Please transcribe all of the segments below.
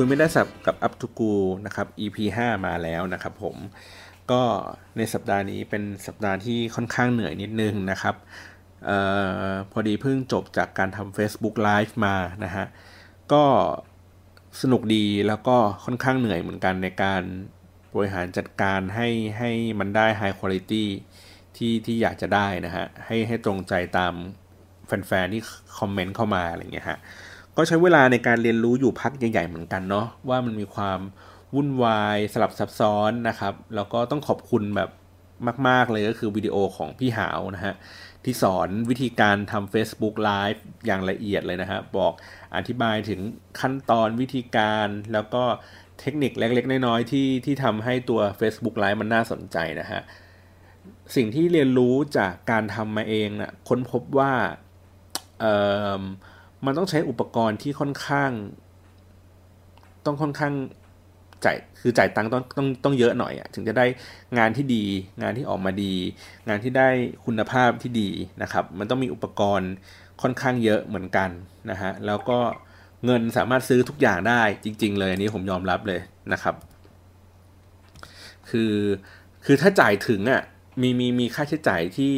คุยไม่ได้สับกับอัพทูกูนะครับ EP 5มาแล้วนะครับผมก็ในสัปดาห์นี้เป็นสัปดาห์ที่ค่อนข้างเหนื่อยนิดนึงนะครับพอดีเพิ่งจบจากการทำ Facebook Live มานะฮะก็สนุกดีแล้วก็ค่อนข้างเหนื่อยเหมือนกันในการบริหารจัดการให้มันได้ High Quality ที่อยากจะได้นะฮะให้ตรงใจตามแฟนๆที่คอมเมนต์เข้ามาอะไรเงี้ยฮะก็ใช้เวลาในการเรียนรู้อยู่พักใหญ่ๆเหมือนกันเนาะว่ามันมีความวุ่นวายสลับซับซ้อนนะครับแล้วก็ต้องขอบคุณแบบมากๆเลยก็คือวิดีโอของพี่หาวนะฮะที่สอนวิธีการทำ Facebook Live อย่างละเอียดเลยนะฮะบอกอธิบายถึงขั้นตอนวิธีการแล้วก็เทคนิคเล็กๆน้อยๆที่ทำให้ตัว Facebook Live มันน่าสนใจนะฮะสิ่งที่เรียนรู้จากการทำมาเองนะค้นพบว่ามันต้องใช้อุปกรณ์ที่ค่อนข้างจ่ายตังค์ต้องเยอะหน่อยอ่ะถึงจะได้งานที่ดีงานที่ออกมาดีงานที่ได้คุณภาพที่ดีนะครับมันต้องมีอุปกรณ์ค่อนข้างเยอะเหมือนกันนะฮะแล้วก็เงินสามารถซื้อทุกอย่างได้จริงๆเลยอันนี้ผมยอมรับเลยนะครับคือถ้าจ่ายถึงอ่ะมีค่าใช้จ่ายที่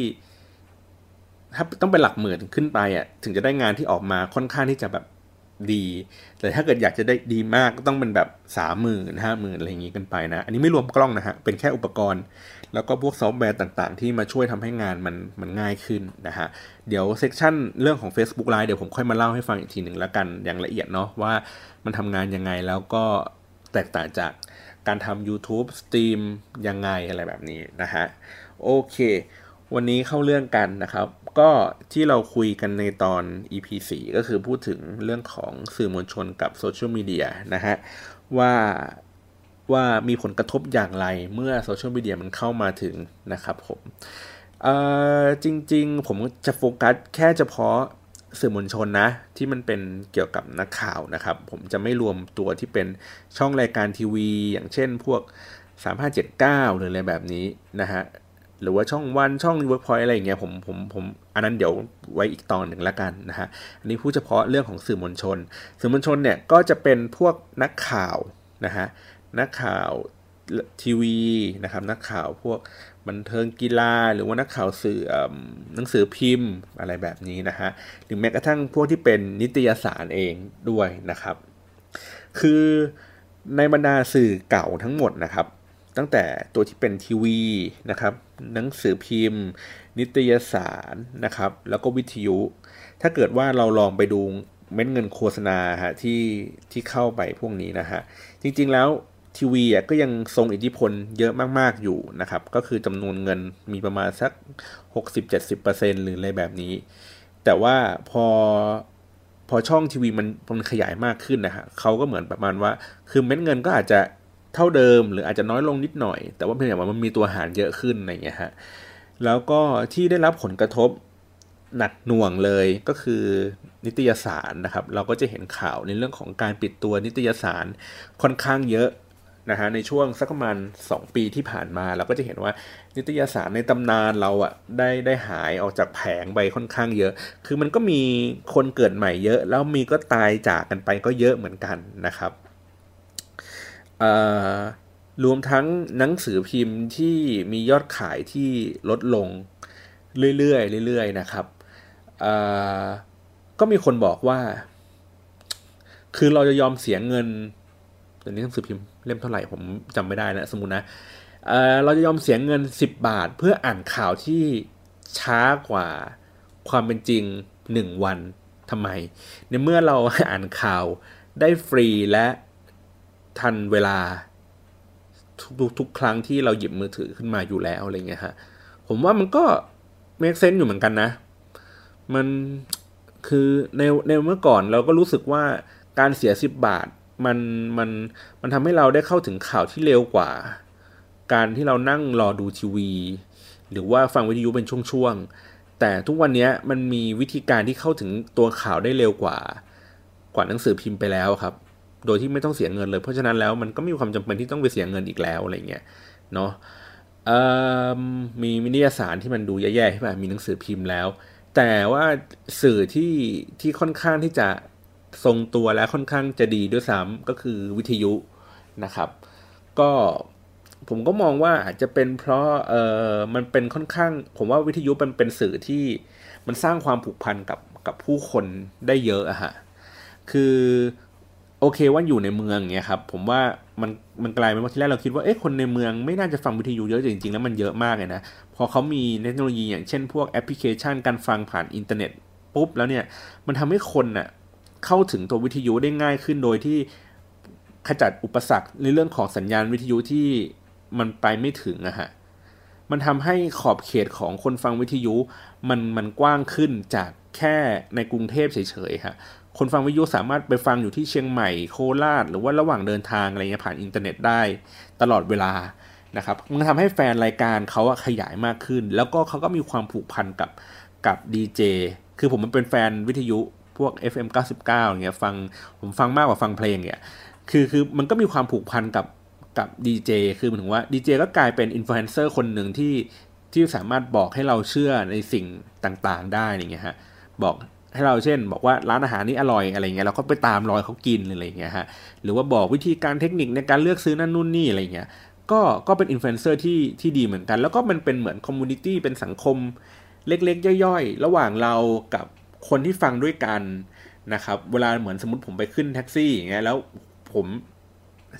ถ้าต้องเป็นหลักหมื่นขึ้นไปอ่ะถึงจะได้งานที่ออกมาค่อนข้างที่จะแบบดีแต่ถ้าเกิดอยากจะได้ดีมากก็ต้องเป็นแบบ 30,000 50,000 อะไรอย่างงี้กันไปนะอันนี้ไม่รวมกล้องนะฮะเป็นแค่อุปกรณ์แล้วก็พวกซอฟต์แวร์ต่างๆที่มาช่วยทำให้งานมันง่ายขึ้นนะฮะเดี๋ยวเซกชันเรื่องของ Facebook Live เดี๋ยวผมค่อยมาเล่าให้ฟังอีกทีหนึ่งแล้วกันอย่างละเอียดเนาะว่ามันทำงานยังไงแล้วก็แตกต่างจากการทำ YouTube สตรีมยังไงอะไรแบบนี้นะฮะโอเควันนี้เข้าเรื่องกันนะครับก็ที่เราคุยกันในตอน EP 4 ก็คือพูดถึงเรื่องของสื่อมวลชนกับโซเชียลมีเดียนะฮะว่ามีผลกระทบอย่างไรเมื่อโซเชียลมีเดียมันเข้ามาถึงนะครับผมจริงๆผมจะโฟกัสแค่เฉพาะสื่อมวลชนนะที่มันเป็นเกี่ยวกับนักข่าวนะครับผมจะไม่รวมตัวที่เป็นช่องรายการทีวีอย่างเช่นพวก3579หรืออะไรแบบนี้นะฮะหรือว่าช่องวันช่อง Workpoint อะไรอย่างเงี้ยผมอันนั้นเดี๋ยวไว้อีกตอนหนึ่งละกันนะฮะอันนี้พูดเฉพาะเรื่องของสื่อมวลชนเนี่ยก็จะเป็นพวกนักข่าวนะฮะนักข่าวทีวีนะครับนักข่าวพวกบันเทิงกีฬาหรือว่านักข่าวสื่อหนังสือพิมพ์อะไรแบบนี้นะฮะหรือแม้กระทั่งพวกที่เป็นนิตยสารเองด้วยนะครับคือในบรรดาสื่อเก่าทั้งหมดนะครับตั้งแต่ตัวที่เป็นทีวีนะครับหนังสือพิมพ์นิตยสารนะครับแล้วก็วิทยุถ้าเกิดว่าเราลองไปดูเม็ดเงินโฆษณาฮะที่เข้าไปพวกนี้นะฮะจริงๆแล้วทีวีอ่ะก็ยังทรงอิทธิพลเยอะมากๆอยู่นะครับก็คือจำนวนเงินมีประมาณสัก 60-70% หรืออะไรแบบนี้แต่ว่าพอช่องทีวีมันขยายมากขึ้นนะฮะเขาก็เหมือนประมาณว่าคือเม็ดเงินก็อาจจะเท่าเดิมหรืออาจจะน้อยลงนิดหน่อยแต่ว่าเพียงแต่ว่ามันมีตัวหารเยอะขึ้นอะไรเงี้ยฮะแล้วก็ที่ได้รับผลกระทบหนักหน่วงเลยก็คือนิตยสารนะครับเราก็จะเห็นข่าวในเรื่องของการปิดตัวนิตยสารค่อนข้างเยอะนะฮะในช่วงสักประมาณ2ปีที่ผ่านมาเราก็จะเห็นว่านิตยสารในตำนานเราอ่ะได้หายออกจากแผงไปค่อนข้างเยอะคือมันก็มีคนเกิดใหม่เยอะแล้วมีก็ตายจากกันไปก็เยอะเหมือนกันนะครับรวมทั้งหนังสือพิมพ์ที่มียอดขายที่ลดลงเรื่อยๆนะครับก็มีคนบอกว่าคือเราจะยอมเสียเงินตอนนี้หนังสือพิมพ์เล่มเท่าไหร่ผมจำไม่ได้นะสมมุตินะเราจะยอมเสียเงิน10 บาทเพื่ออ่านข่าวที่ช้ากว่าความเป็นจริง1 วันทำไมในเมื่อเราอ่านข่าวได้ฟรีและทันเวลาทุกครั้งที่เราหยิบมือถือขึ้นมาอยู่แล้วอะไรเงี้ยฮะผมว่ามันก็เมคเซนส์อยู่เหมือนกันนะมันคือในเมื่อก่อนเราก็รู้สึกว่าการเสีย10 บาทมันทำให้เราได้เข้าถึงข่าวที่เร็วกว่าการที่เรานั่งรอดูทีวีหรือว่าฟังวิทยุเป็นช่วงๆแต่ทุกวันนี้มันมีวิธีการที่เข้าถึงตัวข่าวได้เร็วกว่าหนังสือพิมพ์ไปแล้วครับโดยที่ไม่ต้องเสียเงินเลยเพราะฉะนั้นแล้วมันก็มีความจำเป็นที่ต้องไปเสียเงินอีกแล้วอะไรเงี้ยเนาะมีนิตยสารที่มันดูแย่ๆใช่ป่ะมีหนังสือพิมพ์แล้วแต่ว่าสื่อที่ค่อนข้างที่จะ ทรงตัวและค่อนข้างจะดีด้วยซ้ำก็คือวิทยุนะครับก็ผมก็มองว่าอาจจะเป็นเพราะมันเป็นค่อนข้างผมว่าวิทยุเป็นสื่อที่มันสร้างความผูกพันกับผู้คนได้เยอะอะฮะคือโอเคว่าอยู่ในเมืองเงี้ยครับผมว่ามันกลายเป็นว่าที่แรกเราคิดว่าเอ๊ะคนในเมืองไม่น่าจะฟังวิทยุเยอะจริงๆแล้วมันเยอะมากเลยนะพอเขามีเทคโนโลยีอย่างเช่นพวกแอปพลิเคชันการฟังผ่านอินเทอร์เน็ตปุ๊บแล้วเนี่ยมันทำให้คนน่ะเข้าถึงตัววิทยุได้ง่ายขึ้นโดยที่ขจัดอุปสรรคในเรื่องของสัญญาณวิทยุที่มันไปไม่ถึงนะฮะมันทำให้ขอบเขตของคนฟังวิทยุมันกว้างขึ้นจากแค่ในกรุงเทพเฉยๆฮะคนฟังวิทยุสามารถไปฟังอยู่ที่เชียงใหม่โคราชหรือว่าระหว่างเดินทางอะไรเงี้ยผ่านอินเทอร์เน็ตได้ตลอดเวลานะครับมันทำให้แฟนรายการเขาขยายมากขึ้นแล้วก็เขาก็มีความผูกพันกับดีเจคือผมมันเป็นแฟนวิทยุพวก FM 99อย่างเงี้ยผมฟังมากกว่าฟังเพลงเนี่ยคือมันก็มีความผูกพันกับดีเจคือหมายถึงว่าดีเจก็กลายเป็นอินฟลูเอนเซอร์คนหนึ่งที่สามารถบอกให้เราเชื่อในสิ่งต่างๆได้อย่างเงี้ยฮะบอกให้เราเช่นบอกว่าร้านอาหารนี้อร่อยอะไรเงี้ยเราก็ไปตามรอยเขากินอะไรเงี้ยฮะหรือว่าบอกวิธีการเทคนิคในการเลือกซื้อนั่นนู่นนี่อะไรเงี้ยก็เป็นอินฟลูเอนเซอร์ที่ดีเหมือนกันแล้วก็มันเป็นเหมือนคอมมูนิตี้เป็นสังคมเล็กๆย่อยๆระหว่างเรากับคนที่ฟังด้วยกันนะครับเวลาเหมือนสมมติผมไปขึ้นแท็กซี่อย่างเงี้ยแล้วผม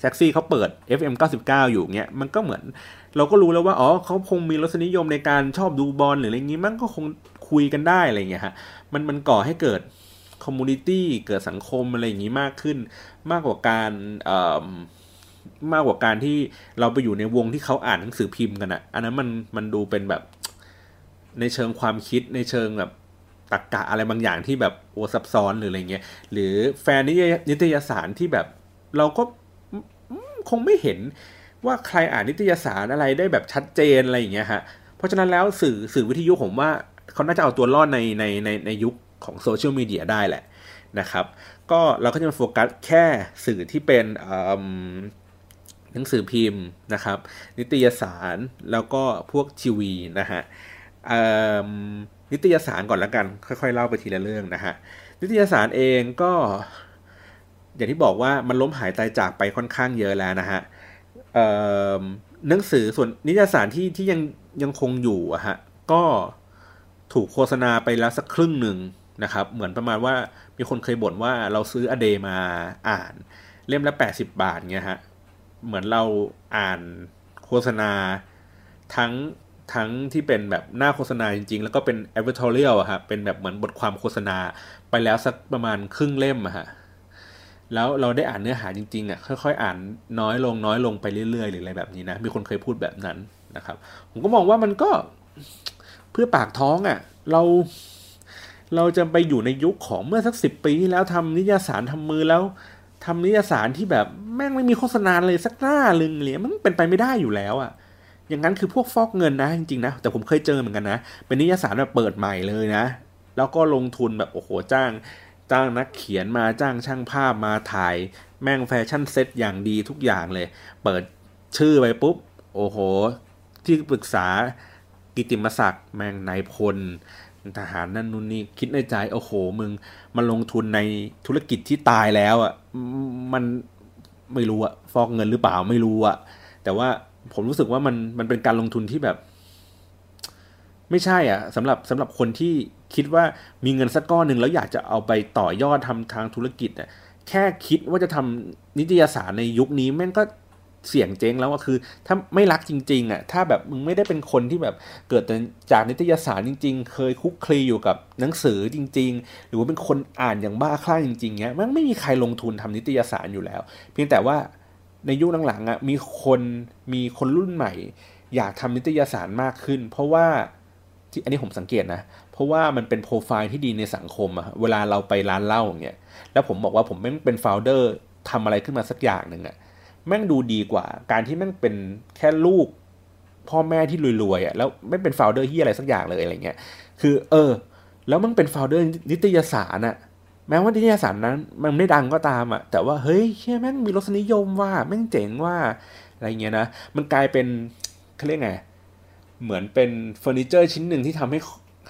แท็กซี่เขาเปิด FM 99อยู่เงี้ยมันก็เหมือนเราก็รู้แล้วว่าอ๋อเขาคงมีรสนิยมในการชอบดูบอลหรืออะไรงี้มันก็คงคุยกันได้อะไรเงี้ยฮะมันก่อให้เกิดคอมมูนิตี้เกิดสังคมอะไรอย่างงี้มากขึ้นมากกว่าการที่เราไปอยู่ในวงที่เขาอ่านหนังสือพิมพ์กันอ่ะอันนั้นมันดูเป็นแบบในเชิงความคิดในเชิงแบบตรรกะอะไรบางอย่างที่แบบโอซับซ้อนหรืออะไรเงี้ยหรือแฟนนิตยสารที่แบบเราก็คงไม่เห็นว่าใครอ่านนิตยสารอะไรได้แบบชัดเจนอะไรอย่างเงี้ยฮะเพราะฉะนั้นแล้วสื่อวิทยุผมว่าเขาน่าจะเอาตัวรอดในยุคของโซเชียลมีเดียได้แหละนะครับก็เราก็จะมาโฟกัสแค่สื่อที่เป็นหนังสือพิมพ์นะครับนิตยสารแล้วก็พวกทีวีนะฮะนิตยสารก่อนละกันค่อยๆเล่าไปทีละเรื่องนะฮะนิตยสารเองก็อย่างที่บอกว่ามันล้มหายตายจากไปค่อนข้างเยอะแล้วนะฮะหนังสือส่วนนิตยสารที่ยังคงอยู่อะฮะก็ถูกโฆษณาไปแล้วสักครึ่งหนึ่งนะครับเหมือนประมาณว่ามีคนเคยบ่นว่าเราซื้ออเดย์มาอ่านเล่มละ80 บาทเงี้ยฮะเหมือนเราอ่านโฆษณาทั้งที่เป็นแบบหน้าโฆษณาจริงๆแล้วก็เป็น editorial อะฮะเป็นแบบเหมือนบทความโฆษณาไปแล้วสักประมาณครึ่งเล่มอะฮะแล้วเราได้อ่านเนื้อหาจริงๆอ่ะค่อยๆอ่านน้อยลงไปเรื่อยๆหรืออะไรแบบนี้นะมีคนเคยพูดแบบนั้นนะครับผมก็มองว่ามันก็เพื่อปากท้องอ่ะเราจะไปอยู่ในยุคของเมื่อสัก10 ปีที่แล้วทำนิยายสารทำมือแล้วทำนิยายสารที่แบบแม่งไม่มีโฆษณาเลยสักหน้าลึงเลยมันเป็นไปไม่ได้อยู่แล้วอ่ะอย่างนั้นคือพวกฟอกเงินนะจริงๆนะแต่ผมเคยเจอเหมือนกันนะเป็นนิยายสารแบบเปิดใหม่เลยนะแล้วก็ลงทุนแบบโอ้โหจ้างนักเขียนมาจ้างช่างภาพมาถ่ายแม่งแฟชั่นเซ็ตอย่างดีทุกอย่างเลยเปิดชื่อไปปุ๊บโอ้โหที่ปรึกษากิตติมศักดิ์แม่งนายพลทหารนั่นนู่นนี่คิดในใจโอ้โหมึงมาลงทุนในธุรกิจที่ตายแล้วอ่ะมันไม่รู้อ่ะฟอกเงินหรือเปล่าไม่รู้อ่ะแต่ว่าผมรู้สึกว่ามันเป็นการลงทุนที่แบบไม่ใช่อ่ะสำหรับคนที่คิดว่ามีเงินสักก้อนหนึ่งแล้วอยากจะเอาไปต่อยอดทำทางธุรกิจอ่ะแค่คิดว่าจะทำนิตยสารในยุคนี้แม่งก็เสี่ยงเจ๊งแล้วอ่ะคือถ้าไม่รักจริงๆอ่ะถ้าแบบมึงไม่ได้เป็นคนที่แบบเกิดจากนิตยสารจริงๆเคยคุกคลีอยู่กับหนังสือจริงๆหรือว่าเป็นคนอ่านอย่างบ้าคลั่งจริงๆเงี้ยแม่งไม่มีใครลงทุนทำนิตยสารอยู่แล้วเพียงแต่ว่าในยุคหลังๆอ่ะมีคนรุ่นใหม่อยากทำนิตยสารมากขึ้นเพราะว่าอันนี้ผมสังเกตนะเพราะว่ามันเป็นโปรไฟล์ที่ดีในสังคมอะเวลาเราไปร้านเหล้าอย่างเงี้ยแล้วผมบอกว่าผมแม่งเป็นโฟลเดอร์ทำอะไรขึ้นมาสักอย่างหนึ่งอะแม่งดูดีกว่าการที่แม่งเป็นแค่ลูกพ่อแม่ที่รวยๆอะแล้วไม่เป็นโฟลเดอร์ที่อะไรสักอย่างเลยอะไรเงี้ยคือแล้วมันเป็นโฟลเดอร์นิตยสารอะแม้ว่านิตยสารนั้นมันไม่ดังก็ตามอะแต่ว่าเฮ้ยแค่แม่งมีรสนิยมว่าแม่งเจ๋งว่าอะไรเงี้ยนะมันกลายเป็นเขาเรียกไงเหมือนเป็นเฟอร์นิเจอร์ชิ้นหนึ่งที่ทำใ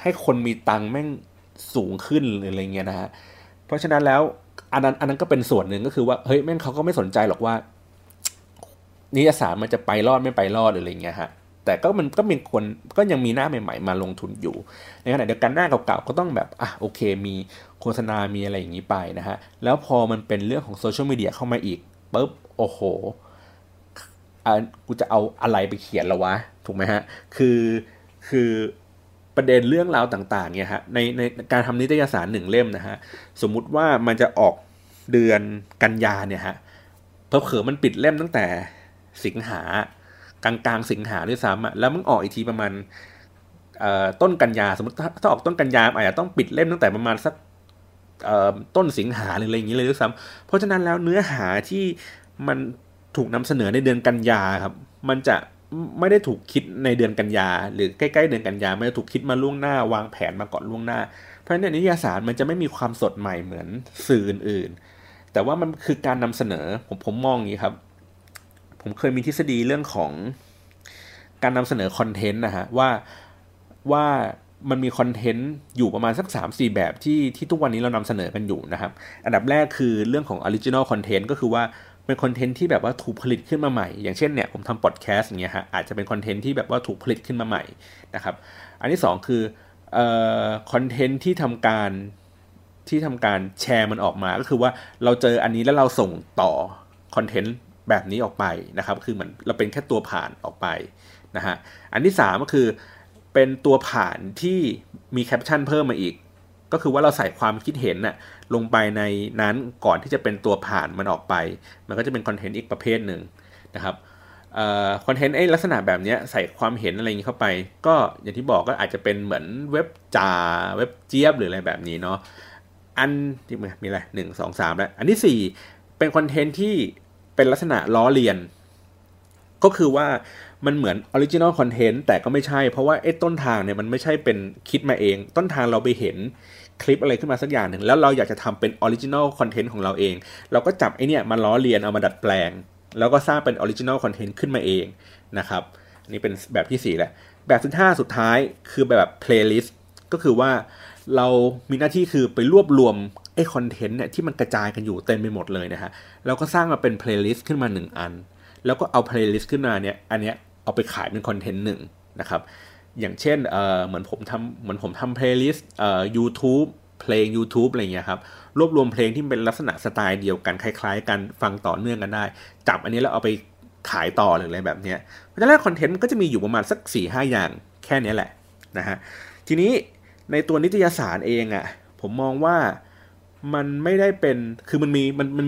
ห้คนมีตังค์แม่งสูงขึ้นหรืออะไรเงี้ยนะฮะเพราะฉะนั้นแล้ว อันนั้นก็เป็นส่วนหนึ่งก็คือว่าเฮ้ยแม่งเขาก็ไม่สนใจหรอกว่านิตยสารมันจะไปรอดไม่ไปรอดหรืออะไรเงี้ยฮะแต่ก็มันก็มีคนก็ยังมีหน้าใหม่ๆมาลงทุนอยู่ในขณะเดียวกันหน้าเก่าๆก็ต้องแบบอ่ะโอเคมีโฆษณามีอะไรอย่างนี้ไปนะฮะแล้วพอมันเป็นเรื่องของโซเชียลมีเดียเข้ามาอีกปุ๊บโอ้โหกูจะเอาอะไรไปเขียนละวะถูกไหมฮะคือประเด็นเรื่องราวต่างๆเนี่ยฮะในการทำนิตยสารหนึ่งเล่มนะฮะสมมุติว่ามันจะออกเดือนกันยาเนี่ยฮะเผลอๆมันปิดเล่มตั้งแต่สิงหากลางๆสิงหาด้วยซ้ำอ่ะแล้วมันออกอีกทีประมาณต้นกันยาสมมติถ้าออกต้นกันยาอาจจะต้องปิดเล่มตั้งแต่ประมาณสักต้นสิงหาหรืออะไรอย่างนี้เลยด้วยซ้ำเพราะฉะนั้นแล้วเนื้อหาที่มันถูกนำเสนอในเดือนกันยาครับมันจะไม่ได้ถูกคิดในเดือนกันยาหรือใกล้ๆเดือนกันยาไม่ได้ถูกคิดมาล่วงหน้าวางแผนมาก่อนล่วงหน้าเพราะฉะนั้นนิตยสารมันจะไม่มีความสดใหม่เหมือนสื่ออื่นๆแต่ว่ามันคือการนำเสนอผมมองอย่างนี้ครับผมเคยมีทฤษฎีเรื่องของการนำเสนอคอนเทนต์นะฮะว่ามันมีคอนเทนต์อยู่ประมาณสัก 3-4 แบบที่ทุกวันนี้เรานำเสนอกันอยู่นะครับอันดับแรกคือเรื่องของ original content ก็คือว่าเป็นคอนเทนต์ที่แบบว่าถูกผลิตขึ้นมาใหม่อย่างเช่นเนี่ยผมทำพอดแคสต์อย่างเงี้ยฮะอาจจะเป็นคอนเทนต์ที่แบบว่าถูกผลิตขึ้นมาใหม่นะครับอันที่สองคือคอนเทนต์ที่ทำการแชร์มันออกมาก็คือว่าเราเจออันนี้แล้วเราส่งต่อคอนเทนต์แบบนี้ออกไปนะครับคือเหมือนเราเป็นแค่ตัวผ่านออกไปนะฮะอันที่สามก็คือเป็นตัวผ่านที่มีแคปชั่นเพิ่มมาอีกก็คือว่าเราใส่ความคิดเห็นน่ะลงไปในนั้นก่อนที่จะเป็นตัวผ่านมันออกไปมันก็จะเป็นคอนเทนต์อีกประเภทหนึ่งนะครับคอนเทนต์ไอ้ลักษณะแบบนี้ใส่ความเห็นอะไรอย่างนี้เข้าไปก็อย่างที่บอกก็อาจจะเป็นเหมือนเว็บจ่าเว็บเจี๊ยบหรืออะไรแบบนี้เนาะอันที่มีอะไรหนึ่งสองสามแล้วอันที่สี่เป็นคอนเทนต์ที่เป็นลักษณะล้อเลียนก็คือว่ามันเหมือนออริจินอลคอนเทนต์แต่ก็ไม่ใช่เพราะว่าไอ้ต้นทางเนี่ยมันไม่ใช่เป็นคิดมาเองต้นทางเราไปเห็นคลิปอะไรขึ้นมาสักอย่างหนึ่งแล้วเราอยากจะทำเป็นออริจินอลคอนเทนต์ของเราเองเราก็จับไอ้เนี่ยมาล้อเลียนเอามาดัดแปลงแล้วก็สร้างเป็นออริจินอลคอนเทนต์ขึ้นมาเองนะครับอันนี้เป็นแบบที่4แหละแบบที่5สุดท้ายคือแบบเพลย์ลิสต์ก็คือว่าเรามีหน้าที่คือไปรวบรวมไอ้คอนเทนต์เนี่ยที่มันกระจายกันอยู่เต็มไปหมดเลยนะฮะเราก็สร้างมาเป็นเพลย์ลิสต์ขึ้นมา1อันแล้วก็เอาเพลย์ลิสต์ขึ้นมาเนี่ยอันเนี้ยเอาไปขายเป็นคอนเทนต์หนึ่งนะครับอย่างเช่นเหมือนผมทำเพลย์ลิสต์YouTube เพลง YouTube อะไรเงี้ยครับรวบรวมเพลงที่เป็นลักษณะสไตล์เดียวกันคล้ายๆกันฟังต่อเนื่องกันได้จับอันนี้แล้วเอาไปขายต่อหรืออะไรแบบเนี้ยเพราะฉะนั้นคอนเทนต์ก็จะมีอยู่ประมาณสัก 4-5 อย่างแค่นี้แหละนะฮะทีนี้ในตัวนิตยสารเองอ่ะผมมองว่ามันไม่ได้เป็นคือมัน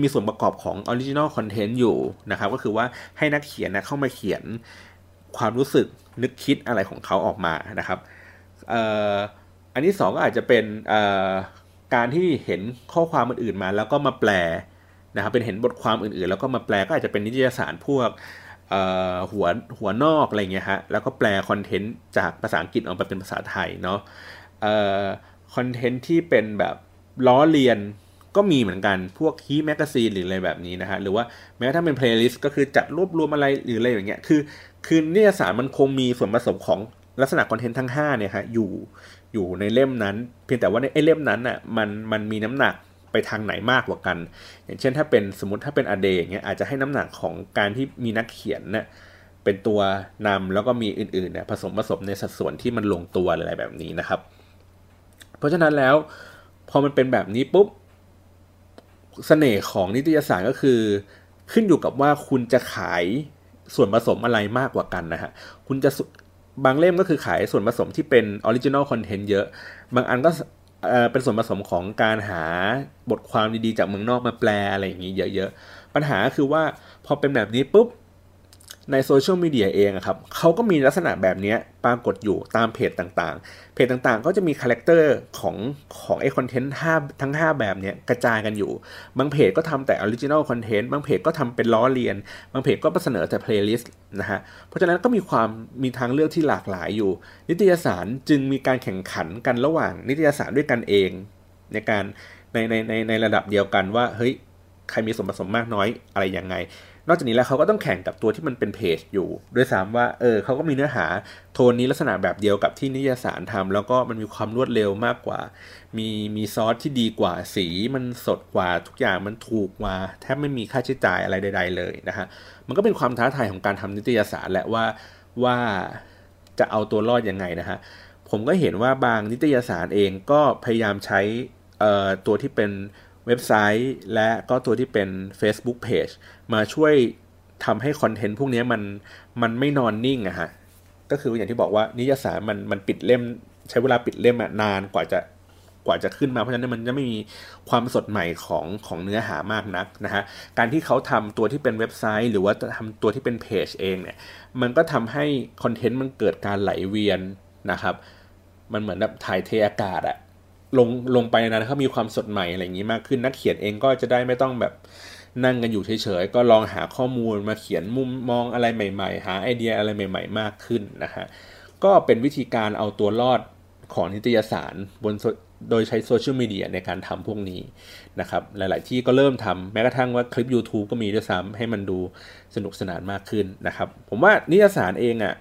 มีส่วนประกอบของออริจินอลคอนเทนต์อยู่นะครับก็คือว่าให้นักเขียนนะเข้ามาเขียนความรู้สึกนึกคิดอะไรของเขาออกมานะครับอันที่สองก็อาจจะเป็นการที่เห็นข้อความอื่นๆมาแล้วก็มาแปลนะครับเป็นเห็นบทความอื่นๆแล้วก็มาแปลก็อาจจะเป็นนิตยสารพวกหัวนอกอะไรเงี้ยฮะแล้วก็แปลคอนเทนต์จากภาษาอังกฤษออกมาเป็นภาษาไทยเนาะคอนเทนต์ที่เป็นแบบล้อเลียนก็มีเหมือนกันพวกฮีแมกกาซีนหรืออะไรแบบนี้นะฮะหรือว่าแม้ถ้าเป็นเพลย์ลิสต์ก็คือจัดรวบรวมอะไรหรืออะไรอย่างเงี้ยคือนิตยสารมันคงมีส่วนผสมของลักษณะคอนเทนต์ทั้ง5เนี่ยฮะอยู่ในเล่มนั้นเพียงแต่ว่าในไอ้เล่มนั้นน่ะมันมีน้ำหนักไปทางไหนมากกว่ากันอย่างเช่นถ้าเป็นอเดย์อย่างเงี้ยอาจจะให้น้ำหนักของการที่มีนักเขียนน่ะเป็นตัวนำแล้วก็มีอื่นๆเนี่ยผสมในสัดส่วนที่มันลงตัวอะไรแบบนี้นะครับเพราะฉะนั้นแล้วพอมันเป็นแบบนี้ปุ๊บเสน่ห์ของนิตยสารก็คือขึ้นอยู่กับว่าคุณจะขายส่วนผสมอะไรมากกว่ากันนะฮะคุณจะบางเล่มก็คือขายส่วนผสมที่เป็นออริจินอลคอนเทนต์เยอะบางอันก็เป็นส่วนผสมของการหาบทความดีๆจากเมืองนอกมาแปลอะไรอย่างนี้เยอะๆปัญหาคือว่าพอเป็นแบบนี้ปุ๊บในโซเชียลมีเดียเองครับเขาก็มีลักษณะแบบนี้ปรากฏอยู่ตามเพจต่างๆเพจต่างๆก็จะมีคาแรคเตอร์ของไอ้คอนเทนต์ทั้ง5แบบนี้กระจายกันอยู่บางเพจก็ทำแต่ออริจินอลคอนเทนต์บางเพจก็ทำเป็นล้อเลียนบางเพจก็เสนอแต่เพลย์ลิสต์นะฮะเพราะฉะนั้นก็มีความมีทางเลือกที่หลากหลายอยู่นิตยสารจึงมีการแข่งขันกันระหว่างนิตยสารด้วยกันเองในการในระดับเดียวกันว่าเฮ้ยใครมีส่วนผสมมากน้อยอะไรยังไง นอกจากนี้แล้วเขาก็ต้องแข่งกับตัวที่มันเป็นเพจอยู่ด้วยซ้ำว่าเขาก็มีเนื้อหาโทนนี้ลักษณะแบบเดียวกับที่นิยายสารทำแล้วก็มันมีความรวดเร็วมากกว่ามีซอสที่ดีกว่าสีมันสดกว่าทุกอย่างมันถูกกว่าแทบไม่มีค่าใช้จ่ายอะไรใดๆเลยนะฮะมันก็เป็นความท้าทายของการทำนิตยสารแหละว่าจะเอาตัวรอดยังไงนะฮะผมก็เห็นว่าบางนิตยสารเองก็พยายามใช้ตัวที่เป็นเว็บไซต์และก็ตัวที่เป็น Facebook Page มาช่วยทำให้คอนเทนต์พวกนี้มันไม่นอนนิ่งอะฮะก็คืออย่างที่บอกว่านิยายสารมันปิดเล่มใช้เวลาปิดเล่มนานกว่าจะขึ้นมาเพราะฉะนั้นมันจะไม่มีความสดใหม่ของเนื้อหามากนักนะฮะการที่เขาทำตัวที่เป็นเว็บไซต์หรือว่าทำตัวที่เป็นเพจเองเนี่ยมันก็ทำให้คอนเทนต์มันเกิดการไหลเวียนนะครับมันเหมือนแบบถ่ายเทอากาศอะลงไปนั้นเขามีความสดใหม่อะไรอย่างนี้มากขึ้นนักเขียนเองก็จะได้ไม่ต้องแบบนั่งกันอยู่เฉยๆก็ลองหาข้อมูลมาเขียนมุมมองอะไรใหม่ๆหาไอเดียอะไรใหม่ๆมากขึ้นนะฮะก็เป็นวิธีการเอาตัวรอดของนิตยสารโดยใช้โซเชียลมีเดียในการทำพวกนี้นะครับหลายๆที่ก็เริ่มทำแม้กระทั่งว่าคลิป YouTube ก็มีด้วยซ้ำให้มันดูสนุกสนานมากขึ้นนะครับผมว่านิตยสารเองอ่ะ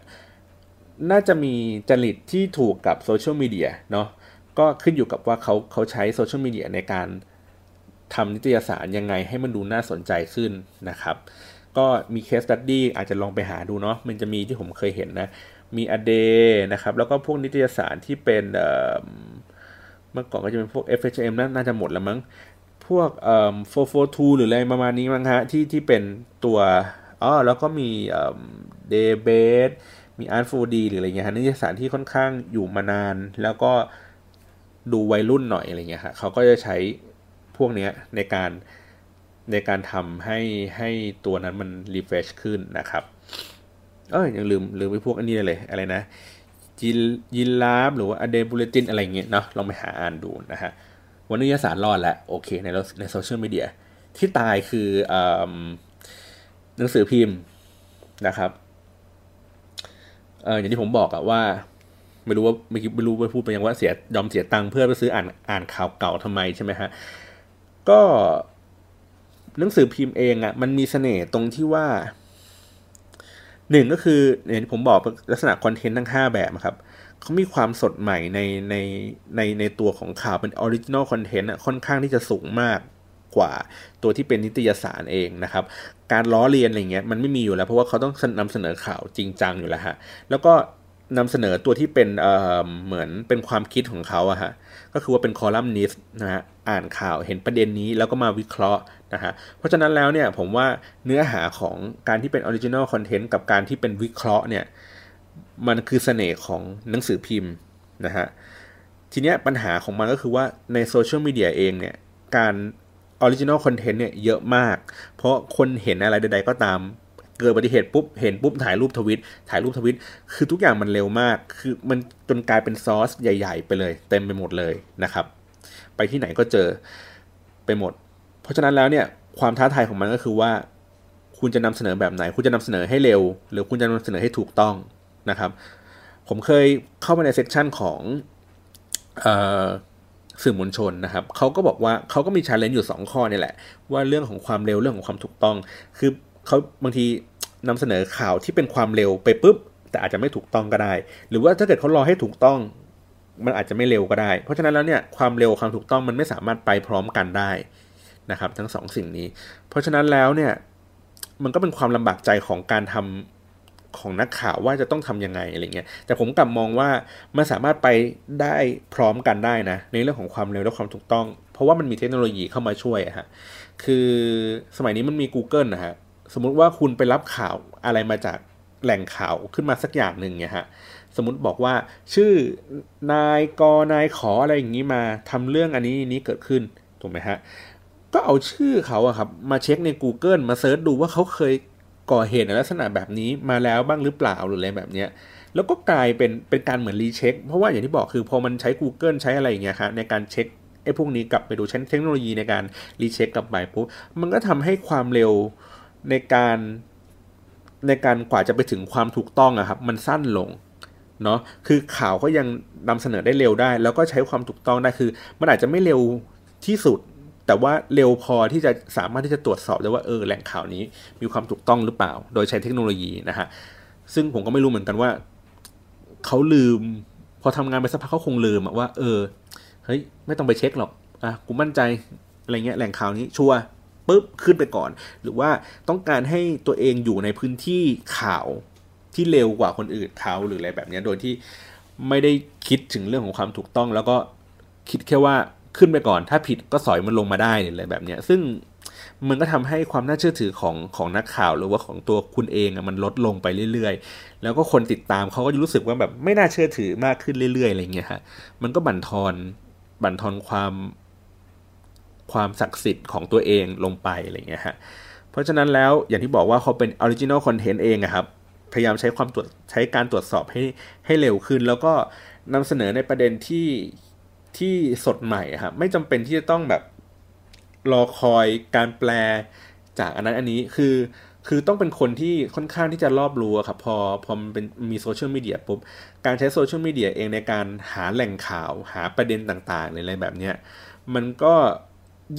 น่าจะมีจริตที่ถูกกับโซเชียลมีเดียเนาะก็ขึ้นอยู่กับว่าเขาใช้โซเชียลมีเดียในการทำนิตยสารยังไงให้มันดูน่าสนใจขึ้นนะครับก็มีเคสสตั๊ดดี้อาจจะลองไปหาดูเนาะมันจะมีที่ผมเคยเห็นนะมีอเดนะครับแล้วก็พวกนิตยสารที่เป็นเมื่อก่อนก็จะเป็นพวก FHM น่าจะหมดแล้วมั้งพวก442หรืออะไรประมาณนี้มั้งฮะที่เป็นตัวแล้วก็มีเดเบตมีอาร์ตฟูดีหรืออะไรเงี้ยฮะนิตยสารที่ค่อนข้างอยู่มานานแล้วก็ดูวัยรุ่นหน่อยอะไรเงี้ยฮะเขาก็จะใช้พวกนี้ในการทำให้ตัวนั้นมันรีเฟรชขึ้นนะครับยังลืมไปพวกอันนี้เลยอะไรนะยินลาฟหรือว่าอเดบูเลตินอะไรเงี้ยเนาะลองไปหาอ่านดูนะฮะวันนี้นิตยสารรอดแล้วโอเคในโซเชียลมีเดียที่ตายคือหนังสือพิมพ์นะครับอย่างที่ผมบอกอะว่าไม่รู้ว่าพูดไปยังว่ายอมเสียตังค์เพื่อไปซื้ออ่านข่าวเก่าทำไมใช่ไหมฮะก็หนังสือพิมพ์เองอ่ะมันมีเสน่ห์ตรงที่ว่าหนึ่งก็คืออย่างที่ผมบอกลักษณะคอนเทนต์ทั้ง5แบบครับเขามีความสดใหม่ในตัวของข่าวเป็นออริจินอลคอนเทนต์ค่อนข้างที่จะสูงมากกว่าตัวที่เป็นนิตยสารเองนะครับการล้อเลียนอะไรเงี้ยมันไม่มีอยู่แล้วเพราะว่าเขาต้องนำเสนอข่าวจริงจังอยู่แล้วฮะแล้วก็นำเสนอตัวที่เป็นเหมือนเป็นความคิดของเขาอะฮะก็คือว่าเป็นคอลัมนิสต์นะฮะอ่านข่าวเห็นประเด็นนี้แล้วก็มาวิเคราะห์นะฮะเพราะฉะนั้นแล้วเนี่ยผมว่าเนื้อหาของการที่เป็นออริจินอลคอนเทนต์กับการที่เป็นวิเคราะห์เนี่ยมันคือเสน่ห์ของหนังสือพิมพ์นะฮะทีเนี้ยปัญหาของมันก็คือว่าในโซเชียลมีเดียเองเนี่ยการออริจินอลคอนเทนต์เนี่ยเยอะมากเพราะคนเห็นอะไรใดๆก็ตามเกิดอุบัติเหตุปุ๊บเห็นปุ๊บถ่ายรูปทวิตคือทุกอย่างมันเร็วมากคือมันจนกลายเป็นซอสใหญ่ๆไปเลยเต็มไปหมดเลยนะครับไปที่ไหนก็เจอไปหมดเพราะฉะนั้นแล้วเนี่ยความท้าทายของมันก็คือว่าคุณจะนำเสนอแบบไหนคุณจะนำเสนอให้เร็วหรือคุณจะนำเสนอให้ถูกต้องนะครับผมเคยเข้ามาในเซกชันของสื่อมวลชนนะครับเขาก็บอกว่าเขาก็มี challenge อยู่2ข้อนี่แหละว่าเรื่องของความเร็วเรื่องของความถูกต้องคือเขาบางทีนำเสนอข่าวที่เป็นความเร็วไปปุ๊บแต่อาจจะไม่ถูกต้องก็ได้หรือว่าถ้าเกิดเขารอให้ถูกต้องมันอาจจะไม่เร็วก็ได้เพราะฉะนั้นแล้วเนี่ยความเร็วความถูกต้องมันไม่สามารถไปพร้อมกันได้นะครับทั้งสองสิ่งนี้เพราะฉะนั้นแล้วเนี่ยมันก็เป็นความลำบากใจของการทำของนักข่าวว่าจะต้องทำยังไงอะไรเงี้ยแต่ผมกลับมองว่ามันสามารถไปได้พร้อมกันได้นะในเรื่องของความเร็วและความถูกต้องเพราะว่ามันมีเทคโนโลยีเข้ามาช่วยฮะคือสมัยนี้มันมี Google นะฮะสมมุติว่าคุณไปรับข่าวอะไรมาจากแหล่งข่าวขึ้นมาสักอย่างหนึ่งเนี่ยฮะสมมุติบอกว่าชื่อนายกนายขออะไรอย่างนี้มาทำเรื่องอันนี้นี้เกิดขึ้นถูกไหมฮะก็เอาชื่อเขาอะครับมาเช็คใน Google มาเซิร์ชดูว่าเขาเคยก่อเหตุในลักษณะแบบนี้มาแล้วบ้างหรือเปล่าหรืออะไรแบบเนี้ยแล้วก็กลายเป็นการเหมือนรีเช็คเพราะว่าอย่างที่บอกคือพอมันใช้ Google ใช้อะไรอย่างเงี้ยฮะในการเช็คไอ้พวกนี้กลับไปดูใช้เทคโนโลยีในการรีเช็คกลับไปปุ๊บมันก็ทำให้ความเร็วในการกว่าจะไปถึงความถูกต้องอะครับมันสั้นลงเนาะคือข่าวก็ยังนำเสนอได้เร็วได้แล้วก็ใช้ความถูกต้องได้คือมันอาจจะไม่เร็วที่สุด แต่ว่าเร็วพอที่จะสามารถที่จะตรวจสอบได้ว่าแหล่งข่าวนี้มีความถูกต้องหรือเปล่าโดยใช้เทคโนโลยีนะฮะซึ่งผมก็ไม่รู้เหมือนกันว่าเขาลืมพอทำงานไปสักพักเขาคงลืมว่าเฮ้ยไม่ต้องไปเช็คหรอกกูมั่นใจอะไรเงี้ยแหล่งข่าวนี้ชัวร์ปุ๊บขึ้นไปก่อนหรือว่าต้องการให้ตัวเองอยู่ในพื้นที่ข่าวที่เร็วกว่าคนอื่นเขาหรืออะไรแบบนี้โดยที่ไม่ได้คิดถึงเรื่องของความถูกต้องแล้วก็คิดแค่ว่าขึ้นไปก่อนถ้าผิดก็สอยมันลงมาได้อะไรแบบนี้ซึ่งมันก็ทำให้ความน่าเชื่อถือของนักข่าวหรือว่าของตัวคุณเองมันลดลงไปเรื่อยๆแล้วก็คนติดตามเขาก็รู้สึกว่าแบบไม่น่าเชื่อถือมากขึ้นเรื่อยๆอะไรเงี้ยฮะมันก็บั่นทอนความศักดิ์สิทธิ์ของตัวเองลงไปอะไรเงี้ยฮะเพราะฉะนั้นแล้วอย่างที่บอกว่าเขาเป็น original content เองครับพยายามใช้การตรวจสอบให้เร็วขึ้นแล้วก็นำเสนอในประเด็นที่สดใหม่ครับไม่จำเป็นที่จะต้องแบบรอคอยการแปลจากอันนั้นอันนี้คือต้องเป็นคนที่ค่อนข้างที่จะรอบรู้ครับพอมันเป็นมีโซเชียลมีเดียปุ๊บการใช้โซเชียลมีเดียเองในการหาแหล่งข่าวหาประเด็นต่างๆอะไรแบบเนี้ยมันก็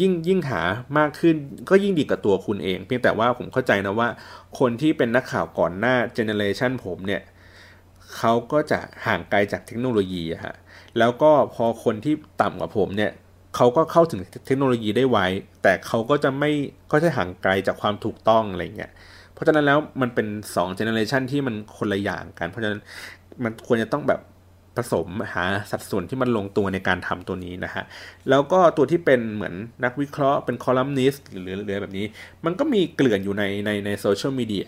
ยิ่งหามากขึ้นก็ยิ่งดีกับตัวคุณเองเพียงแต่ว่าผมเข้าใจนะว่าคนที่เป็นนักข่าวก่อนหน้าเจเนเรชันผมเนี่ยเขาก็จะห่างไกลจากเทคโนโลยีฮะแล้วก็พอคนที่ต่ำกว่าผมเนี่ยเขาก็เข้าถึงเทคโนโลยีได้ไวแต่เขาก็จะไม่ก็จะห่างไกลจากความถูกต้องอะไรเงี้ยเพราะฉะนั้นแล้วมันเป็น2เจเนเรชันที่มันคนละอย่างกันเพราะฉะนั้นมันควรจะต้องแบบผสมหาสัดส่วนที่มันลงตัวในการทำตัวนี้นะฮะแล้วก็ตัวที่เป็นเหมือนนักวิเคราะห์เป็นคอลัมนิสต์หรือแบบนี้มันก็มีเกลื่อนอยู่ในโซเชียลมีเดีย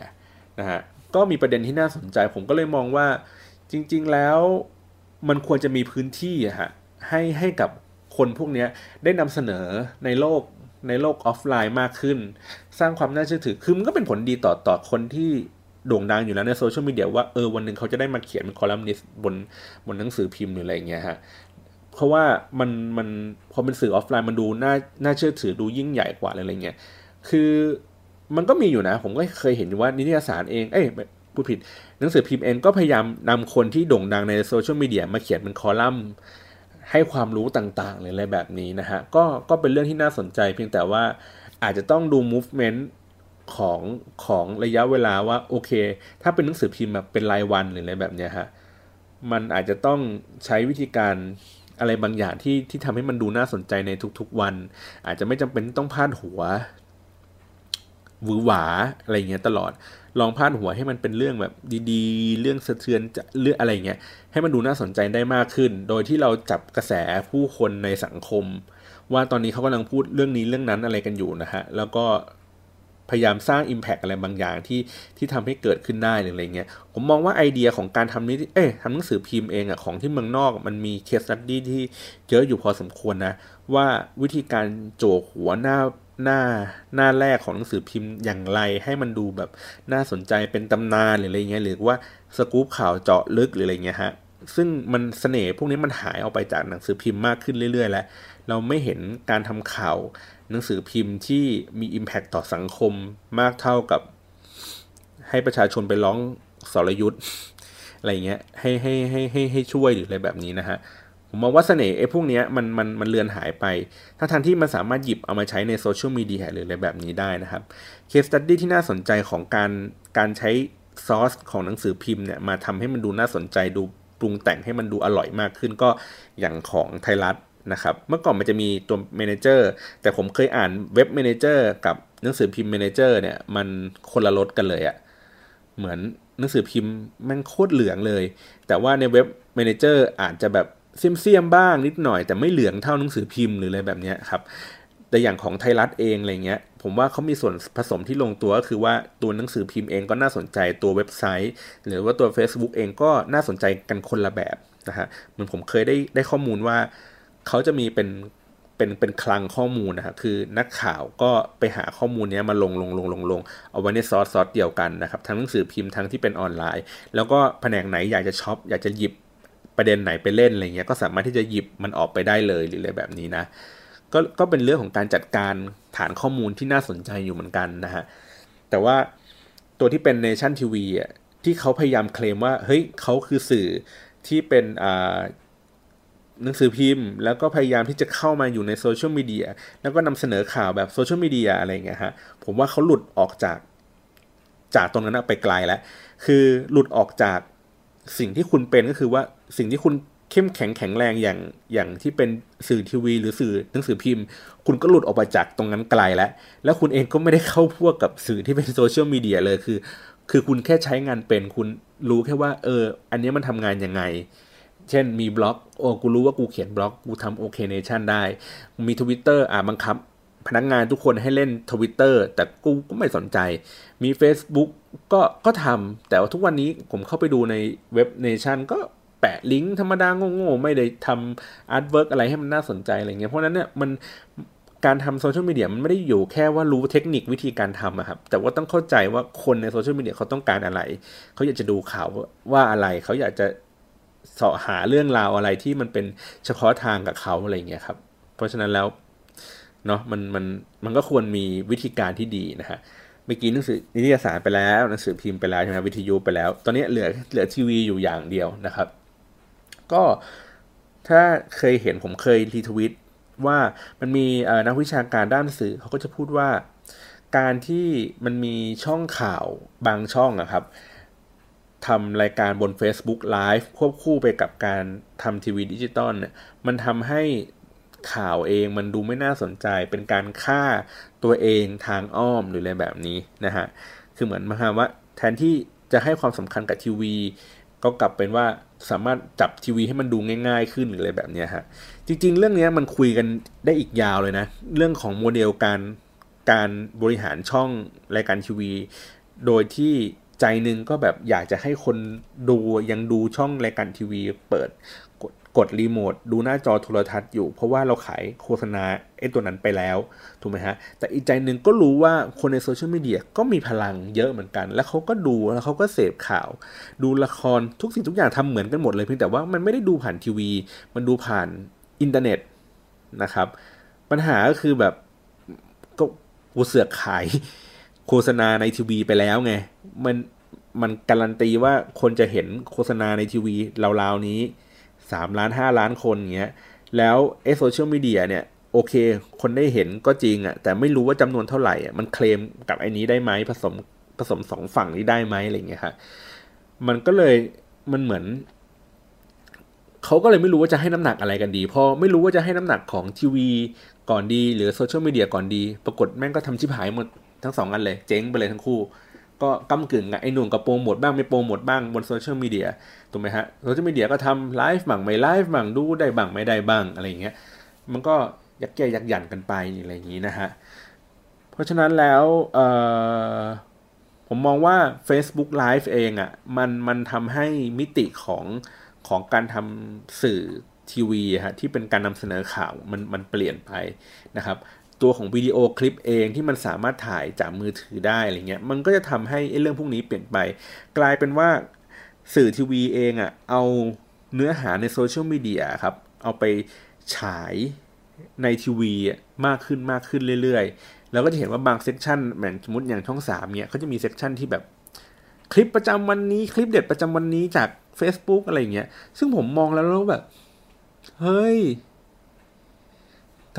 นะฮะก็มีประเด็นที่น่าสนใจผมก็เลยมองว่าจริงๆแล้วมันควรจะมีพื้นที่ฮะให้กับคนพวกนี้ได้นำเสนอในโลกออฟไลน์มากขึ้นสร้างความน่าเชื่อถือคือมันก็เป็นผลดีต่อคนที่โด่งดังอยู่แล้วในโซเชียลมีเดียว่าวันหนึ่งเขาจะได้มาเขียนเป็นคอลัมนิสต์บนหนังสือพิมพ์หรืออะไรอย่างเงี้ยฮะเพราะว่ามันพอเป็นสื่อออฟไลน์มันดูน่าเชื่อถือดูยิ่งใหญ่กว่าอะไรเงี้ยคือมันก็มีอยู่นะผมก็เคยเห็นว่านิตยสารเองพูดผิดหนังสือพิมพ์เองก็พยายามนำคนที่โด่งดังในโซเชียลมีเดียมาเขียนเป็นคอลัมน์ให้ความรู้ต่างๆอะไรแบบนี้นะฮะก็เป็นเรื่องที่น่าสนใจเพียงแต่ว่าอาจจะต้องดู movementของระยะเวลาว่าโอเคถ้าเป็นหนังสือพิมพ์เป็นรายวันหรืออะไรแบบเนี้ยฮะมันอาจจะต้องใช้วิธีการอะไรบางอย่างที่ทำให้มันดูน่าสนใจในทุกๆวันอาจจะไม่จำเป็นต้องพาดหัวหวือหวาอะไรเงี้ยตลอดลองพาดหัวให้มันเป็นเรื่องแบบดีๆเรื่องสะเทือนจะเรื่องอะไรเงี้ยให้มันดูน่าสนใจได้มากขึ้นโดยที่เราจับกระแสผู้คนในสังคมว่าตอนนี้เขากำลังพูดเรื่องนี้เรื่องนั้นอะไรกันอยู่นะฮะแล้วก็พยายามสร้าง impact อะไรบางอย่างที่ทำให้เกิดขึ้นได้หรืออะไรเงี้ยผมมองว่าไอเดียของการทำนี้ทำหนังสือพิมพ์เองของที่เมืองนอกมันมี case study ที่เยอะอยู่พอสมควรนะว่าวิธีการโจกหัวหน้าแรกของหนังสือพิมพ์อย่างไรให้มันดูแบบน่าสนใจเป็นตำนานหรืออะไรเงี้ยหรือว่าสกู๊ปข่าวเจาะลึกหรืออะไรเงี้ยฮะซึ่งมันเสน่ห์พวกนี้มันหายออกไปจากหนังสือพิมพ์มากขึ้นเรื่อยๆแล้วเราไม่เห็นการทำข่าวหนังสือพิมพ์ที่มี impact ต่อสังคมมากเท่ากับให้ประชาชนไปร้องสรยุทธอะไรเงี้ยให้ช่วยหรืออะไรแบบนี้นะฮะผมมองว่าเสน่ห์พวกนี้มันเลือนหายไปทั้งที่มันสามารถหยิบเอามาใช้ในโซเชียลมีเดียหรืออะไรแบบนี้ได้นะครับ case study ที่น่าสนใจของการใช้ซอสของหนังสือพิมพ์เนี่ยมาทำให้มันดูน่าสนใจดูปรุงแต่งให้มันดูอร่อยมากขึ้นก็อย่างของไทยรัฐนะครับเมื่อก่อนมันจะมีตัวเมเนเจอร์แต่ผมเคยอ่านเว็บเมเนเจอร์กับหนังสือพิมพ์เมเนเจอร์เนี่ยมันคนละรสกันเลยอะเหมือนหนังสือพิมพ์แม่งโคตรเหลืองเลยแต่ว่าในเว็บเมเนเจอร์อาจจะแบบเสี้ยมๆบ้างนิดหน่อยแต่ไม่เหลืองเท่าหนังสือพิมพ์หรืออะไรแบบนี้ครับแต่อย่างของไทยรัฐเองอะไรเงี้ยผมว่าเขามีส่วนผสมที่ลงตัวก็คือว่าตัวหนังสือพิมพ์เองก็น่าสนใจตัวเว็บไซต์หรือว่าตัว Facebook เองก็น่าสนใจกันคนละแบบนะฮะเหมือนผมเคยได้ข้อมูลว่าเขาจะมีเป็นคลังข้อมูลนะฮะคือนักข่าวก็ไปหาข้อมูลนี้มาลงเอาไว้ในซอสเดียวกันนะครับทั้งหนังสือพิมพ์ทั้งที่เป็นออนไลน์แล้วก็แผนกไหนอยากจะช็อปอยากจะหยิบประเด็นไหนไปเล่นอะไรเงี้ยก็สามารถที่จะหยิบมันออกไปได้เลยหรืออะไรแบบนี้นะก็เป็นเรื่องของการจัดการฐานข้อมูลที่น่าสนใจอยู่เหมือนกันนะฮะแต่ว่าตัวที่เป็น Nation TV อ่ะที่เขาพยายามเคลมว่าเฮ้ยเขาคือสื่อที่เป็น หนังสือพิมพ์แล้วก็พยายามที่จะเข้ามาอยู่ในโซเชียลมีเดียแล้วก็นำเสนอข่าวแบบโซเชียลมีเดียอะไรเงี้ยฮะผมว่าเขาหลุดออกจากตรงนั้นไปไกลแล้วคือหลุดออกจากสิ่งที่คุณเป็นก็คือว่าสิ่งที่คุณเข้มแข็งแข็งแรงอย่างที่เป็นสื่อทีวีหรือสื่อหนังสือพิมพ์คุณก็หลุดออกไปจากตรงนั้นไกลแล้วคุณเองก็ไม่ได้เข้าพวกกับสื่อที่เป็นโซเชียลมีเดียเลยคือคุณแค่ใช้งานเป็นคุณรู้แค่ว่าอันนี้มันทำงานยังไงเช่นมีบล็อกกูรู้ว่ากูเขียนบล็อกกูทำโอเคเนชั่นได้มี Twitter บังคับพนักงานทุกคนให้เล่น Twitter แต่กูก็ไม่สนใจมี Facebook ก็ทำแต่ว่าทุกวันนี้ผมเข้าไปดูในเว็บเนชั่นก็แปะลิงก์ธรรมดาโง่ๆไม่ได้ทำอาร์ตเวิร์คอะไรให้มันน่าสนใจอะไรเงี้ยเพราะนั้นเนี่ยมันการทำโซเชียลมีเดียมันไม่ได้อยู่แค่ว่ารู้เทคนิควิธีการทำอะครับแต่ว่าต้องเข้าใจว่าคนในโซเชียลมีเดียเขาต้องการอะไรเขาอยากจะดูข่าวว่าอะไรเขาอยากจะเสาะหาเรื่องราวอะไรที่มันเป็นเฉพาะทางกับเขาอะไรเงี้ยครับเพราะฉะนั้นแล้วเนาะมันก็ควรมีวิธีการที่ดีนะฮะเมื่อกี้หนังสือนิตยสารไปแล้วหนังสือพิมพ์ไปแล้วใช่ไหมวิทยุไปแล้วตอนนี้เหลือทีวีอยู่อย่างเดียวนะครับก็ถ้าเคยเห็นผมเคยรีทวิตว่ามันมีนักวิชาการด้านสื่อเขาก็จะพูดว่าการที่มันมีช่องข่าวบางช่องนะครับทำรายการบน Facebook Live ควบคู่ไปกับการทำทีวีดิจิตอลเนี่ยมันทำให้ข่าวเองมันดูไม่น่าสนใจเป็นการฆ่าตัวเองทางอ้อมหรืออะไรแบบนี้นะฮะคือเหมือนมาว่าแทนที่จะให้ความสำคัญกับทีวีก็กลับเป็นว่าสามารถจับทีวีให้มันดูง่ายๆขึ้นหรืออะไรแบบนี้ฮะจริงๆเรื่องนี้มันคุยกันได้อีกยาวเลยนะเรื่องของโมเดลการบริหารช่องรายการทีวีโดยที่ใจนึงก็แบบอยากจะให้คนดูยังดูช่องรายการทีวีเปิดกดรีโมทดูหน้าจอโทรทัศน์อยู่เพราะว่าเราขายโฆษณาไอ้ตัวนั้นไปแล้วถูกไหมฮะแต่อีกใจนึงก็รู้ว่าคนในโซเชียลมีเดียก็มีพลังเยอะเหมือนกันแล้วเขาก็ดูแล้วเขาก็เสพข่าวดูละครทุกสิ่งทุกอย่างทำเหมือนกันหมดเลยเพียงแต่ว่ามันไม่ได้ดูผ่านทีวีมันดูผ่านอินเทอร์เน็ตนะครับปัญหาก็คือแบบก็กูเสือกขายโฆษณาในทีวีไปแล้วไงมันการันตีว่าคนจะเห็นโฆษณาในทีวีราวๆนี้3ล้าน5ล้านคนเงี้ยแล้วไอ้โซเชียลมีเดียเนี่ยโอเคคนได้เห็นก็จริงอ่ะแต่ไม่รู้ว่าจำนวนเท่าไหร่อ่ะมันเคลมกับไอ้นี้ได้ไหมผสมสองฝั่งนี้ได้ไหมอะไรเงี้ยครับมันก็เลยมันเหมือนเขาก็เลยไม่รู้ว่าจะให้น้ำหนักอะไรกันดีพอไม่รู้ว่าจะให้น้ำหนักของทีวีก่อนดีหรือโซเชียลมีเดียก่อนดีปรากฏแม่งก็ทำชิบหายหมดทั้ง2อันเลยเจ๊งไปเลยทั้งคู่ก็ก้ำกึ่งไอ้หนุ่มกับโปรโมทบ้างไม่โปรโมทบ้างบนโซเชียลมีเดียถูกไหมฮะโซเชียลมีเดียก็ทำไลฟ์บ้างไม่ไลฟ์บ้างดูได้บ้างไม่ได้บ้างอะไรอย่างเงี้ยมันก็ยักแย่ยักหยั่นกันไปอะไรอย่างงี้นะฮะเพราะฉะนั้นแล้วผมมองว่า Facebook Live เองอ่ะมันทำให้มิติของการทำสื่อทีวีฮะที่เป็นการนำเสนอข่าวมันเปลี่ยนไปนะครับตัวของวิดีโอคลิปเองที่มันสามารถถ่ายจากมือถือได้อะไรเงี้ยมันก็จะทำให้เรื่องพวกนี้เปลี่ยนไปกลายเป็นว่าสื่อทีวีเองอ่ะเอาเนื้อหาในโซเชียลมีเดียครับเอาไปฉายในทีวีมากขึ้นเรื่อยๆแล้วก็จะเห็นว่าบางเซกชันเหมือนสมมติอย่างช่อง3เนี่ยเขาจะมีเซกชันที่แบบคลิปประจำวันนี้คลิปเด็ดประจำวันนี้จาก Facebook อะไรเงี้ยซึ่งผมมองแล้วแบบเฮ้ย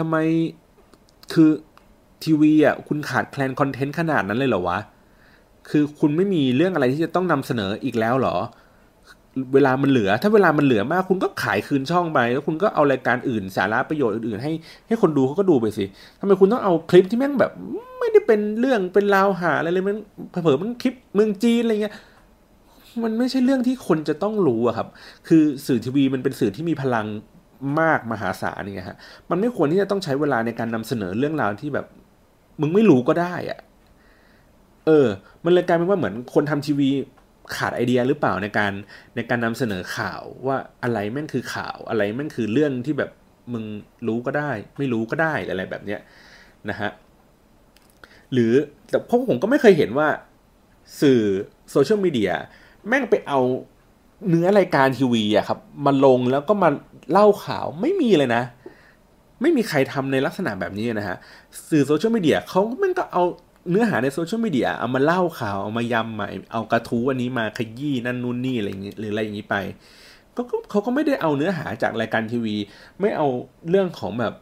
ทำไมคือทีวีอ่ะคุณขาดแคลนคอนเทนต์ขนาดนั้นเลยเหรอวะคือคุณไม่มีเรื่องอะไรที่จะต้องนำเสนออีกแล้วเหรอเวลามันเหลือถ้าเวลามันเหลือมากคุณก็ขายคืนช่องไปแล้วคุณก็เอารายการอื่นสาระประโยชน์อื่นๆให้คนดูเขาก็ดูไปสิทำไมคุณต้องเอาคลิปที่แม่งแบบไม่ได้เป็นเรื่องเป็นราวหาอะไรเลยมันเผลอมันคลิปเมืองจีนอะไรเงี้ยมันไม่ใช่เรื่องที่คนจะต้องรู้อะครับคือสื่อทีวีมันเป็นสื่อที่มีพลังมากมหาศาลนี่ฮะมันไม่ควรที่จะต้องใช้เวลาในการนำเสนอเรื่องราวที่แบบมึงไม่รู้ก็ได้อ่ะมันเลยกลายเป็นว่าเหมือนคนทำทีวีขาดไอเดียหรือเปล่าในการนำเสนอข่าวว่าอะไรแม่งคือข่าวอะไรแม่งคือเรื่องที่แบบมึงรู้ก็ได้ไม่รู้ก็ได้อะไรแบบเนี้ยนะฮะหรือแต่พวกผมก็ไม่เคยเห็นว่าสื่อโซเชียลมีเดียแม่งไปเอาเนื้อรายการทีวีอ่ะครับมาลงแล้วก็มาเล่าข่าวไม่มีเลยนะไม่มีใครทำในลักษณะแบบนี้นะฮะสื่อโซเชียลมีเดียเขามันก็เอาเนื้อหาในโซเชียลมีเดียเอามาเล่าข่าวเอามายำใหม่เอากระทู้อันนี้มาขยี้นั่นนู่นนี่อะไรอย่างงี้หรืออะไรอย่างงี้ไป เขาก็ไม่ได้เอาเนื้อหาจากรายการทีวีไม่เอาเรื่องของแบบ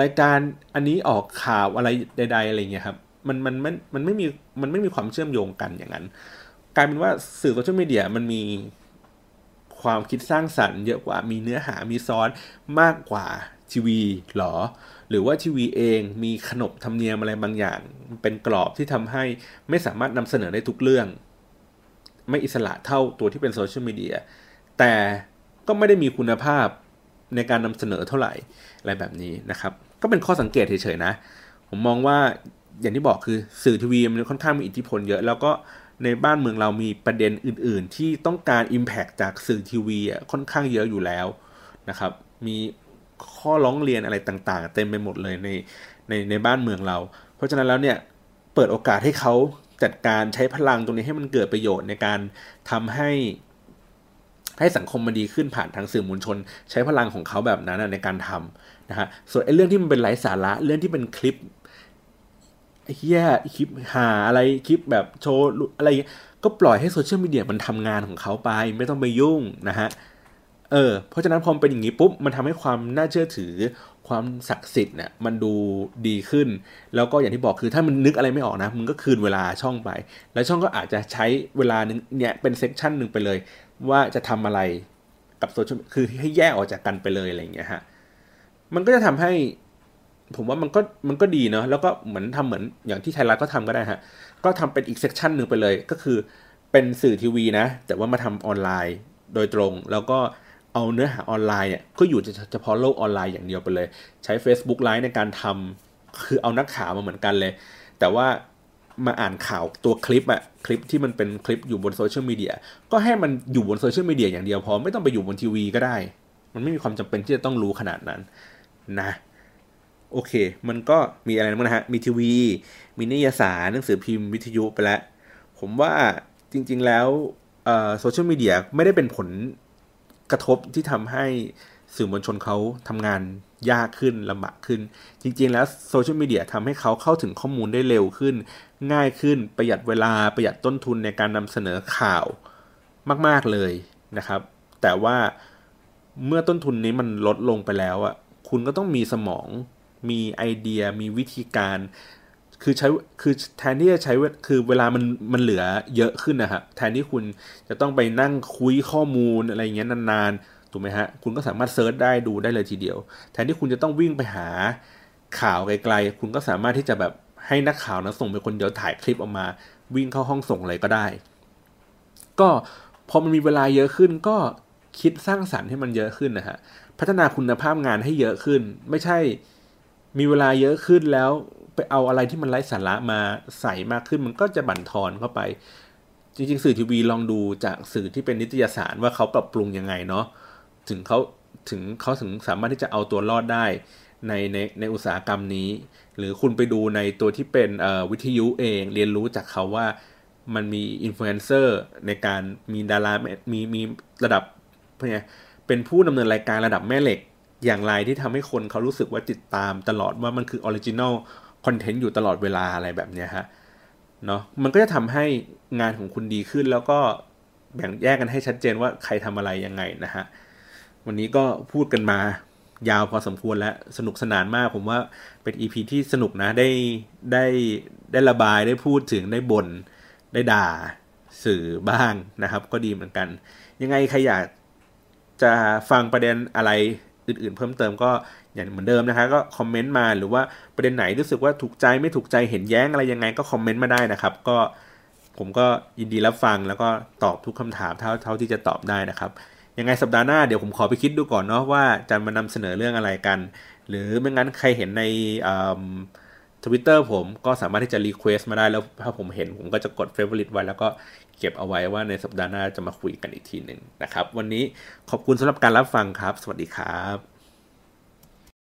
รายการอันนี้ออกข่าวอะไรใดๆอะไรเงี้ยครับมันไม่มีความเชื่อมโยงกันอย่างนั้นกลายเป็นว่าสื่อโซเชียลมีเดียมันมีความคิดสร้างสรรค์เยอะกว่ามีเนื้อหามีซอสมากกว่าทีวีหรอหรือว่าทีวีเองมีขนบธรรมเนียมอะไรบางอย่างเป็นกรอบที่ทำให้ไม่สามารถนำเสนอได้ทุกเรื่องไม่อิสระเท่าตัวที่เป็นโซเชียลมีเดียแต่ก็ไม่ได้มีคุณภาพในการนำเสนอเท่าไหร่อะไรแบบนี้นะครับก็เป็นข้อสังเกตเฉยๆนะผมมองว่าอย่างที่บอกคือสื่อทีวีมันค่อนข้างมีอิทธิพลเยอะแล้วก็ในบ้านเมืองเรามีประเด็นอื่นๆที่ต้องการ impact จากสื่อทีวีค่อนข้างเยอะอยู่แล้วนะครับมีข้อร้องเรียนอะไรต่างๆเต็มไปหมดเลยในบ้านเมืองเราเพราะฉะนั้นแล้วเนี่ยเปิดโอกาสให้เขาจัดการใช้พลังตรงนี้ให้มันเกิดประโยชน์ในการทำให้สังคมมันดีขึ้นผ่านทางสื่อมวลชนใช้พลังของเขาแบบนั้นในการทำนะฮะส่วนไอ้เรื่องที่มันเป็นไร้สาระเรื่องที่เป็นคลิปเหี้ยคลิปหาอะไรคลิปแบบโชว์อะไรก็ปล่อยให้โซเชียลมีเดียมันทำงานของเขาไปไม่ต้องไปยุ่งนะฮะเพราะฉะนั้นพอเป็นอย่างนี้ปุ๊บมันทำให้ความน่าเชื่อถือความศักดิ์สิทธิ์เนี่ยมันดูดีขึ้นแล้วก็อย่างที่บอกคือถ้ามันนึกอะไรไม่ออกนะมึงก็คืนเวลาช่องไปแล้วช่องก็อาจจะใช้เวลานึงเนี่ยเป็นเซสชั่นนึงไปเลยว่าจะทำอะไรกับโซเชียลคือให้แยกออกจากกันไปเลยอะไรอย่างเงี้ยฮะมันก็จะทำให้ผมว่ามันก็ดีเนาะแล้วก็เหมือนอย่างที่ไทยรัฐก็ทำก็ได้ฮะก็ทำเป็นอีกเซสชั่นนึงไปเลยก็คือเป็นสื่อทีวีนะแต่ว่ามาทำออนไลน์โดยตรงแล้วก็เอาเนื้อหาออนไลน์เนี่ยก็อยู่เฉพาะโลกออนไลน์อย่างเดียวไปเลยใช้ Facebook Live ในการทำคือเอานักข่าวมาเหมือนกันเลยแต่ว่ามาอ่านข่าวตัวคลิปคลิปที่มันเป็นคลิปอยู่บนโซเชียลมีเดียก็ให้มันอยู่บนโซเชียลมีเดียอย่างเดียวพอไม่ต้องไปอยู่บนทีวีก็ได้มันไม่มีความจำเป็นที่จะต้องรู้ขนาดนั้นนะโอเคมันก็มีอะไรบ้างนะฮะมีทีวีมีนิยายสารหนังสือพิมพ์วิทยุไปแล้วผมว่าจริงๆแล้วโซเชียลมีเดียไม่ได้เป็นผลกระทบที่ทำให้สื่อมวลชนเขาทำงานยากขึ้นลำบากขึ้นจริงๆแล้วโซเชียลมีเดียทำให้เขาเข้าถึงข้อมูลได้เร็วขึ้นง่ายขึ้นประหยัดเวลาประหยัดต้นทุนในการนำเสนอข่าวมากๆเลยนะครับแต่ว่าเมื่อต้นทุนนี้มันลดลงไปแล้วคุณก็ต้องมีสมองมีไอเดียมีวิธีการคือแทนที่จะใช้คือเวลามันเหลือเยอะขึ้นนะครับแทนที่คุณจะต้องไปนั่งคุยข้อมูลอะไรอย่างเงี้ยนานๆถูกไหมฮะคุณก็สามารถเซิร์ชได้ดูได้เลยทีเดียวแทนที่คุณจะต้องวิ่งไปหาข่าวไกลๆคุณก็สามารถที่จะแบบให้นักข่าวนะส่งไปคนเดียวถ่ายคลิปออกมาวิ่งเข้าห้องส่งอะไรก็ได้ก็พอมันมีเวลาเยอะขึ้นก็คิดสร้างสรรค์ให้มันเยอะขึ้นนะฮะพัฒนาคุณภาพงานให้เยอะขึ้นไม่ใช่มีเวลาเยอะขึ้นแล้วไปเอาอะไรที่มันไร้สาระมาใส่มากขึ้นมันก็จะบั่นทอนเข้าไปจริงๆสื่อทีวีลองดูจากสื่อที่เป็นนิตยสารว่าเขาปรับปรุงยังไงเนาะถึงสามารถที่จะเอาตัวรอดได้ในอุตสาหกรรมนี้หรือคุณไปดูในตัวที่เป็นวิทยุเองเรียนรู้จากเขาว่ามันมีอินฟลูเอนเซอร์ในการมีดารามีระดับเป็นผู้ดำเนินรายการระดับแม่เหล็กอย่างไรที่ทำให้คนเขารู้สึกว่าติดตามตลอดว่ามันคือออริจินอลคอนเทนต์อยู่ตลอดเวลาอะไรแบบนี้ฮะเนาะมันก็จะทำให้งานของคุณดีขึ้นแล้วก็แบ่งแยกกันให้ชัดเจนว่าใครทำอะไรยังไงนะฮะวันนี้ก็พูดกันมายาวพอสมควรและสนุกสนานมากผมว่าเป็น EP ที่สนุกนะได้ระบายได้พูดถึงได้บ่นได้ด่าสื่อบ้างนะครับก็ดีเหมือนกันยังไงใครอยากจะฟังประเด็นอะไรอื่นๆเพิ่มเติมก็อย่างเหมือนเดิมนะคะก็คอมเมนต์มาหรือว่าประเด็นไหนรู้สึกว่าถูกใจไม่ถูกใจเห็นแย้งอะไรยังไงก็คอมเมนต์มาได้นะครับก็ผมก็ยินดีรับฟังแล้วก็ตอบทุกคำถามเท่าที่จะตอบได้นะครับยังไงสัปดาห์หน้าเดี๋ยวผมขอไปคิดดูก่อนเนาะว่าจะมานำเสนอเรื่องอะไรกันหรือไม่งั้นใครเห็นในTwitter ผมก็สามารถที่จะรีเควสต์มาได้แล้วถ้าผมเห็นผมก็จะกด favorite ไว้แล้วก็เก็บเอาไว้ว่าในสัปดาห์หน้าจะมาคุยกันอีกทีนึงนะครับวันนี้ขอบคุณสำหรับการรับฟังครับสวัสดีครับ